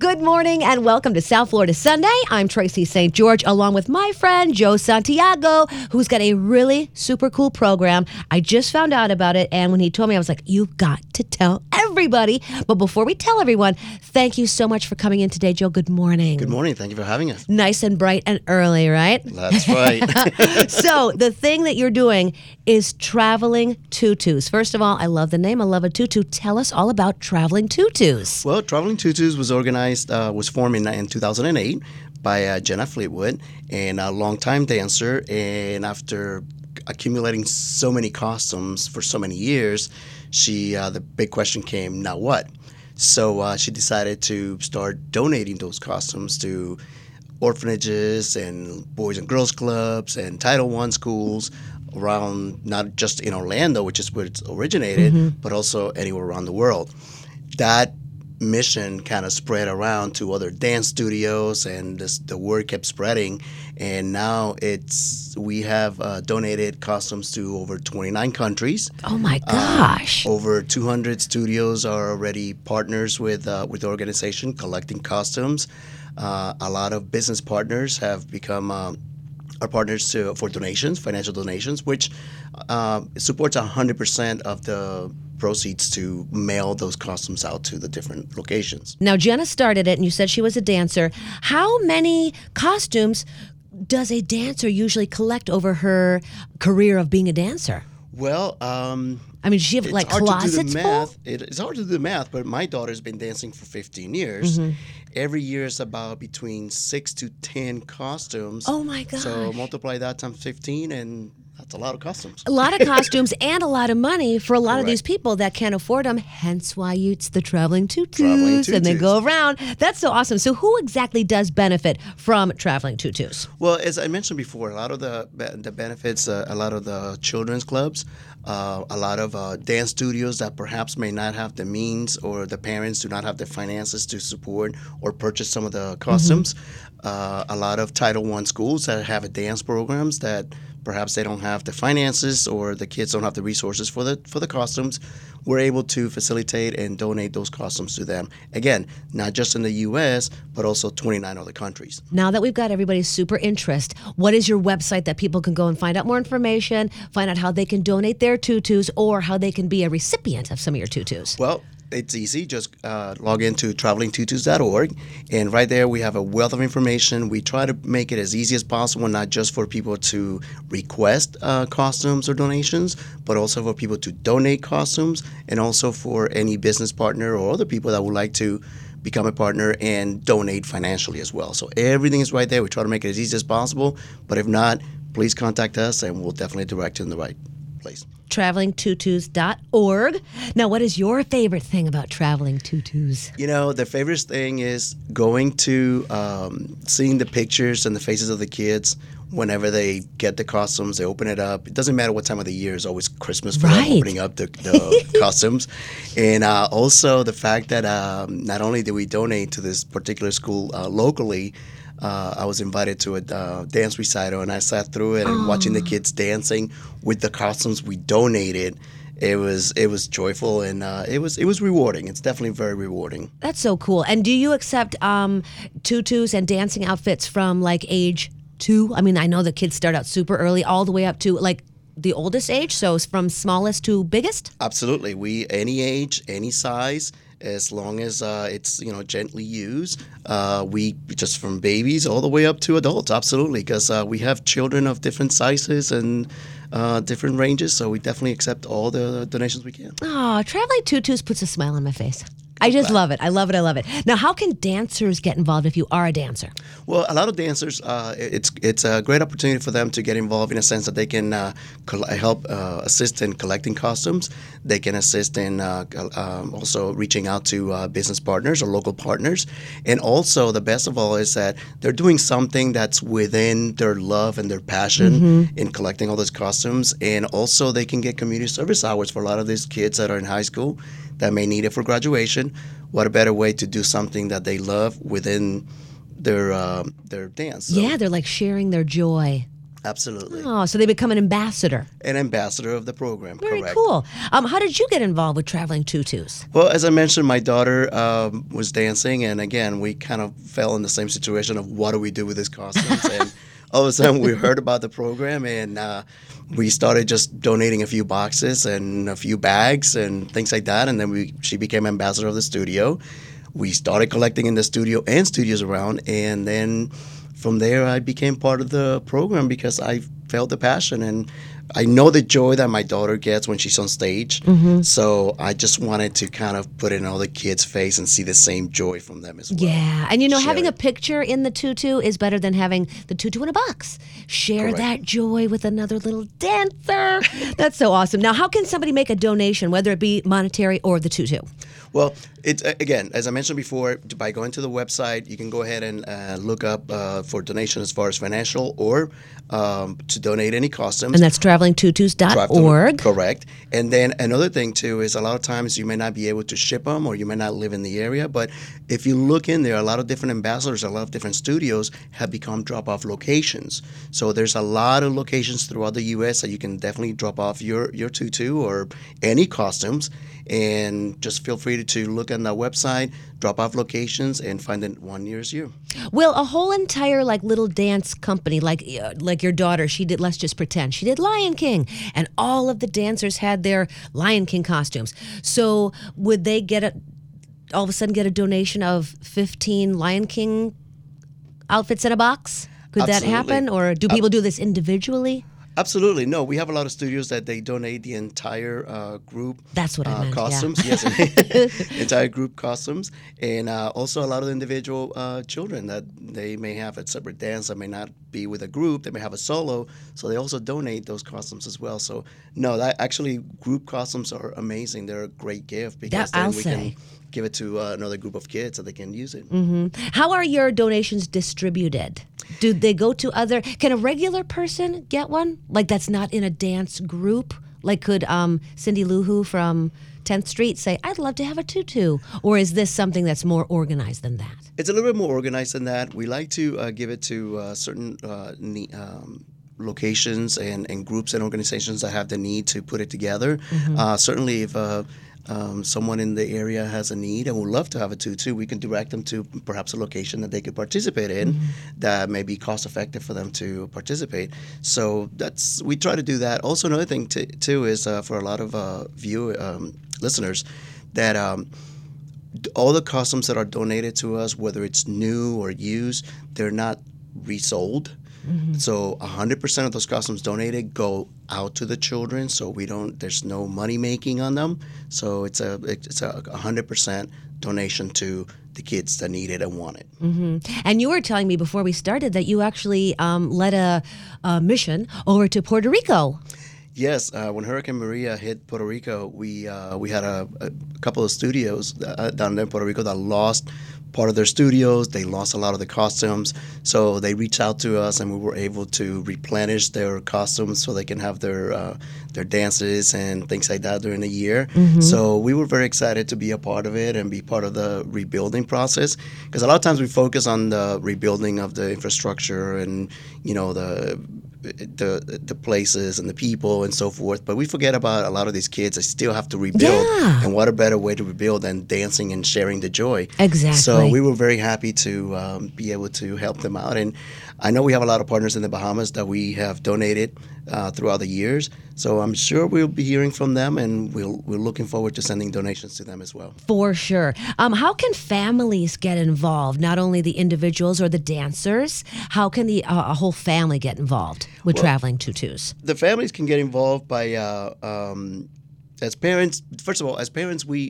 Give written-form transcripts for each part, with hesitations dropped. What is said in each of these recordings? Good morning and welcome to South Florida Sunday. I'm Tracy St. George along with my friend Joe Santiago, who's got a really super cool program. I just found out about it, and when he told me, I was like, you've got to tell everybody. But before we tell everyone, thank you so much for coming in today, Joe. Good morning. Good morning. Thank you for having us. Nice and bright and early, right? That's right. So the thing that you're doing is Traveling Tutus. First of all, I love the name. I love a tutu. Tell us all about Traveling Tutus. Well, Traveling Tutus was organized, was formed in 2008 by Jenna Fleetwood, and a longtime dancer. And after accumulating so many costumes for so many years, she the big question came, now what? So she decided to start donating those costumes to orphanages and Boys and Girls Clubs and Title I schools around, not just in Orlando, which is where it's originated, but also anywhere around the world. That mission kind of spread around to other dance studios, and the word kept spreading. And now we have donated costumes to over 29 countries. Oh my gosh! Over 200 studios are already partners with the organization, collecting costumes. A lot of business partners have become our partners for donations, financial donations, which supports 100% of the proceeds to mail those costumes out to the different locations. Now, Jenna started it, and you said she was a dancer. How many costumes does a dancer usually collect over her career of being a dancer? Well, I mean, does she have like closets full? It's hard to do the math, but my daughter's been dancing for 15 years. Every year is about between 6 to 10 costumes. Oh my gosh! So multiply that times 15, and that's a lot of costumes. A lot of costumes and a lot of money for a lot of these people that can't afford them. Hence why it's the Traveling Tutus, and they go around. That's so awesome. So who exactly does benefit from Traveling Tutus? Well, as I mentioned before, a lot of the benefits, a lot of the children's clubs, a lot of dance studios that perhaps may not have the means, or the parents do not have the finances to support or purchase some of the costumes. A lot of Title I schools that have dance programs that perhaps they don't have the finances, or the kids don't have the resources for the costumes. We're able to facilitate and donate those costumes to them. Again, not just in the U.S., but also 29 other countries. Now that we've got everybody's super interest, what is your website that people can go and find out more information, find out how they can donate their tutus, or how they can be a recipient of some of your tutus? Well, it's easy. Just log into TravelingTutus.org, and right there we have a wealth of information. We try to make it as easy as possible, not just for people to request costumes or donations, but also for people to donate costumes, and also for any business partner or other people that would like to become a partner and donate financially as well. So everything is right there. We try to make it as easy as possible, but if not, please contact us, and we'll definitely direct you in the right place. TravelingTutus.org. Now, what is your favorite thing about Traveling Tutus? You know, the favorite thing is going to seeing the pictures and the faces of the kids whenever they get the costumes, they open it up. It doesn't matter what time of the year. It's always Christmas for them, opening up the costumes. And also the fact that not only did we donate to this particular school locally, I was invited to a dance recital, and I sat through it, and watching the kids dancing with the costumes we donated, it was joyful, and it was rewarding. It's definitely very rewarding. That's so cool. And do you accept tutus and dancing outfits from like age 2? I mean, I know the kids start out super early, all the way up to like the oldest age. So it's from smallest to biggest? Absolutely. Any age, any size. As long as it's gently used, we just from babies all the way up to adults, absolutely, because we have children of different sizes and different ranges, so we definitely accept all the donations we can. Oh, Traveling Tutus puts a smile on my face. I just love it. I love it. I love it. Now, how can dancers get involved if you are a dancer? Well, a lot of dancers, it's a great opportunity for them to get involved in a sense that they can help assist in collecting costumes. They can assist in also reaching out to business partners or local partners. And also, the best of all is that they're doing something that's within their love and their passion in collecting all those costumes. And also, they can get community service hours for a lot of these kids that are in high school that may need it for graduation. What a better way to do something that they love within their dance. So. Yeah, they're like sharing their joy. Absolutely. Oh, so they become an ambassador. An ambassador of the program, correct. Very cool. How did you get involved with Traveling Tutus? Well, as I mentioned, my daughter was dancing, and again, we kind of fell in the same situation of what do we do with these costumes? And all of a sudden, we heard about the program, and we started just donating a few boxes and a few bags and things like that, and then she became ambassador of the studio. We started collecting in the studio and studios around, and then from there, I became part of the program because I felt the passion. And I know the joy that my daughter gets when she's on stage. Mm-hmm. So I just wanted to kind of put it in all the kids' face and see the same joy from them as well. Yeah. And, you know, having a picture in the tutu is better than having the tutu in a box. Share that joy with another little dancer. That's so awesome. Now, how can somebody make a donation, whether it be monetary or the tutu? Well, it's, again, as I mentioned before, by going to the website, you can go ahead and look up for donation as far as financial or to donate any costumes. And that's TravelingTutus.org. Correct. And then another thing, too, is a lot of times you may not be able to ship them or you may not live in the area. But if you look in there, a lot of different ambassadors, a lot of different studios have become drop-off locations. So there's a lot of locations throughout the U.S. that you can definitely drop off your tutu or any costumes. And just feel free to look on the website, drop off locations, and find the one nearest you. Well, a whole entire little dance company, like your daughter, she did. Let's just pretend she did Lion King, and all of the dancers had their Lion King costumes. So would they all of a sudden get a donation of 15 Lion King outfits in a box? Could Absolutely. That happen, or do people do this individually? Absolutely. No, we have a lot of studios that they donate the entire group. That's what I meant, costumes. Yeah. Yes, entire group costumes. And also a lot of individual children that they may have a separate dance that may not be with a group. They may have a solo. So they also donate those costumes as well. So, no, actually group costumes are amazing. They're a great gift because we can give it to another group of kids so they can use it. Mm-hmm. How are your donations distributed? Do they go to other? Can a regular person get one? Like that's not in a dance group? Like could Cindy Lou Who from 10th Street say, I'd love to have a tutu? Or is this something that's more organized than that? It's a little bit more organized than that. We like to give it to certain locations and groups and organizations that have the need to put it together. Mm-hmm. Certainly if someone in the area has a need and would love to have a tutu, we can direct them to perhaps a location that they could participate in mm-hmm. that may be cost effective for them to participate. So we try to do that. Also, another thing too is for a lot of listeners that all the costumes that are donated to us, whether it's new or used, they're not resold. Mm-hmm. So 100% of those costumes donated go out to the children. So there's no money making on them. So it's a 100% donation to the kids that need it and want it. Mm-hmm. And you were telling me before we started that you actually led a mission over to Puerto Rico. Yes, when Hurricane Maria hit Puerto Rico, we had a couple of studios down there in Puerto Rico that lost part of their studios. They lost a lot of the costumes. So they reached out to us, and we were able to replenish their costumes so they can have their dances and things like that during the year. Mm-hmm. So we were very excited to be a part of it and be part of the rebuilding process, because a lot of times we focus on the rebuilding of the infrastructure and, you know, the places and the people and so forth, but we forget about a lot of these kids that still have to rebuild. Yeah. And what a better way to rebuild than dancing and sharing the joy. Exactly. So we were very happy to be able to help them out, and I know we have a lot of partners in the Bahamas that we have donated throughout the years. So I'm sure we'll be hearing from them, and we're looking forward to sending donations to them as well. For sure. How can families get involved? Not only the individuals or the dancers. How can the a whole family get involved with Traveling Tutus? The families can get involved by as parents. First of all, as parents, we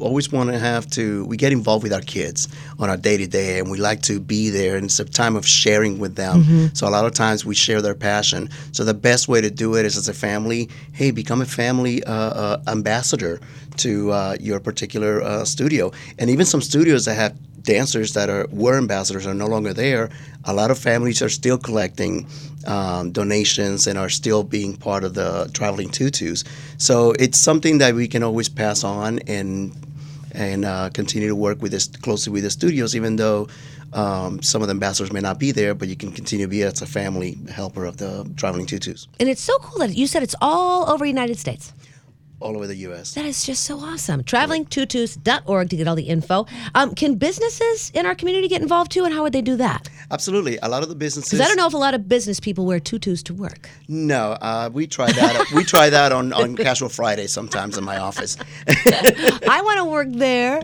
always want to get involved with our kids on our day-to-day, and we like to be there, and it's a time of sharing with them. Mm-hmm. So a lot of times we share their passion. So the best way to do it is as a family, become a family ambassador to your particular studio. And even some studios that have dancers that were ambassadors are no longer there. A lot of families are still collecting donations and are still being part of the Traveling Tutus. So it's something that we can always pass on and and continue to work with this closely with the studios, even though some of the ambassadors may not be there, but you can continue to be as a family helper of the Traveling Tutus. And it's so cool that you said it's all over the United States. All over the U.S. That is just so awesome. TravelingTutus.org to get all the info. Can businesses in our community get involved too, and how would they do that? Absolutely. A lot of the businesses... Because I don't know if a lot of business people wear tutus to work. No. We try that on Casual Friday sometimes in my office. I want to work there.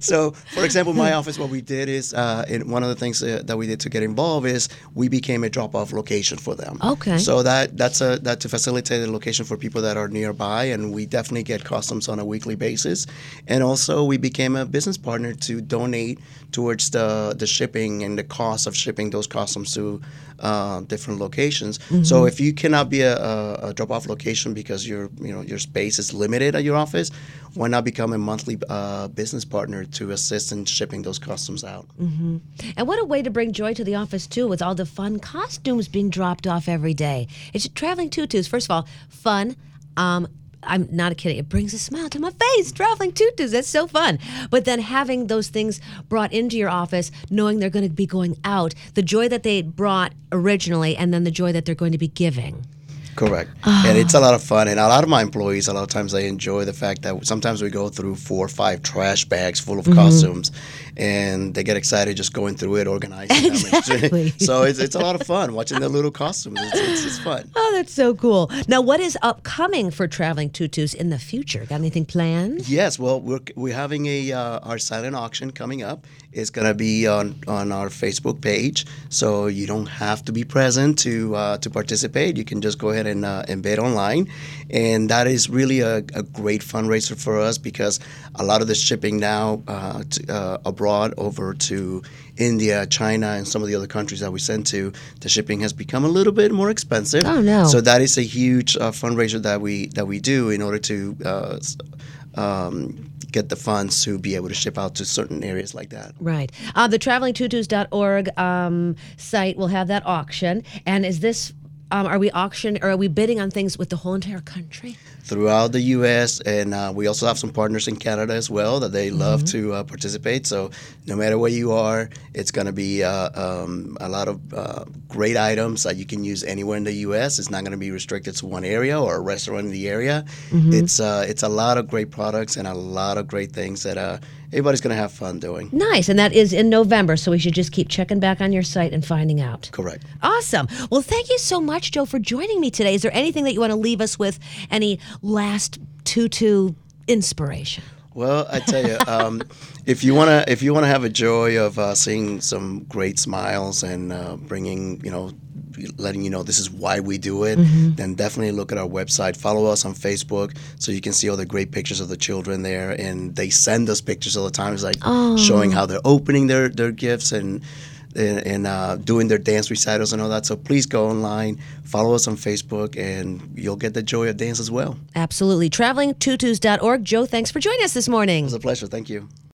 So, for example, my office, what we did is, one of the things that we did to get involved is we became a drop-off location for them. Okay. So that's to facilitate a location for people that are nearby. And we definitely get customs on a weekly basis, and also we became a business partner to donate towards the shipping and the cost of shipping those customs to different locations. Mm-hmm. So if you cannot be a drop-off location because your space is limited at your office, why not become a monthly business partner to assist in shipping those customs out? Mm-hmm. And what a way to bring joy to the office too, with all the fun costumes being dropped off every day. It's Traveling Tutus. First of all, fun. I'm not kidding. It brings a smile to my face. Traveling Tutus. That's so fun. But then having those things brought into your office, knowing they're going to be going out, the joy that they brought originally, and then the joy that they're going to be giving. Correct. Oh. And it's a lot of fun. And a lot of my employees, a lot of times they enjoy the fact that sometimes we go through 4 or 5 trash bags full of mm-hmm. costumes, and they get excited just going through it, organizing them. So it's a lot of fun watching their little costumes. It's fun. Oh, that's so cool. Now, what is upcoming for Traveling Tutus in the future? Got anything planned? Yes. Well, we're having our silent auction coming up. It's going to be on our Facebook page. So you don't have to be present to participate. You can just go ahead and bid online. And that is really a great fundraiser for us, because a lot of the shipping now abroad over to India, China, and some of the other countries that we send to, the shipping has become a little bit more expensive. Oh, no. So that is a huge fundraiser that we do in order to get the funds to be able to ship out to certain areas like that. Right. The TravelingTutus.org site will have that auction. And is this... are we bidding on things with the whole entire country? Throughout the U.S., and we also have some partners in Canada as well that they mm-hmm. love to participate. So no matter where you are, it's going to be a lot of great items that you can use anywhere in the U.S. It's not going to be restricted to one area or a restaurant in the area. Mm-hmm. It's a lot of great products and a lot of great things that everybody's going to have fun doing. Nice. And that is in November, so we should just keep checking back on your site and finding out. Correct. Awesome. Well, thank you so much, Joe, for joining me today. Is there anything that you want to leave us with? Any last tutu inspiration? Well, I tell you, if you wanna have a joy of seeing some great smiles and bringing, letting you know this is why we do it, mm-hmm. then definitely look at our website. Follow us on Facebook so you can see all the great pictures of the children there, and they send us pictures all the time. It's like showing how they're opening their gifts and doing their dance recitals and all that. So please go online, follow us on Facebook, and you'll get the joy of dance as well. Absolutely. TravelingTutus.org. Joe, thanks for joining us this morning. It was a pleasure. Thank you.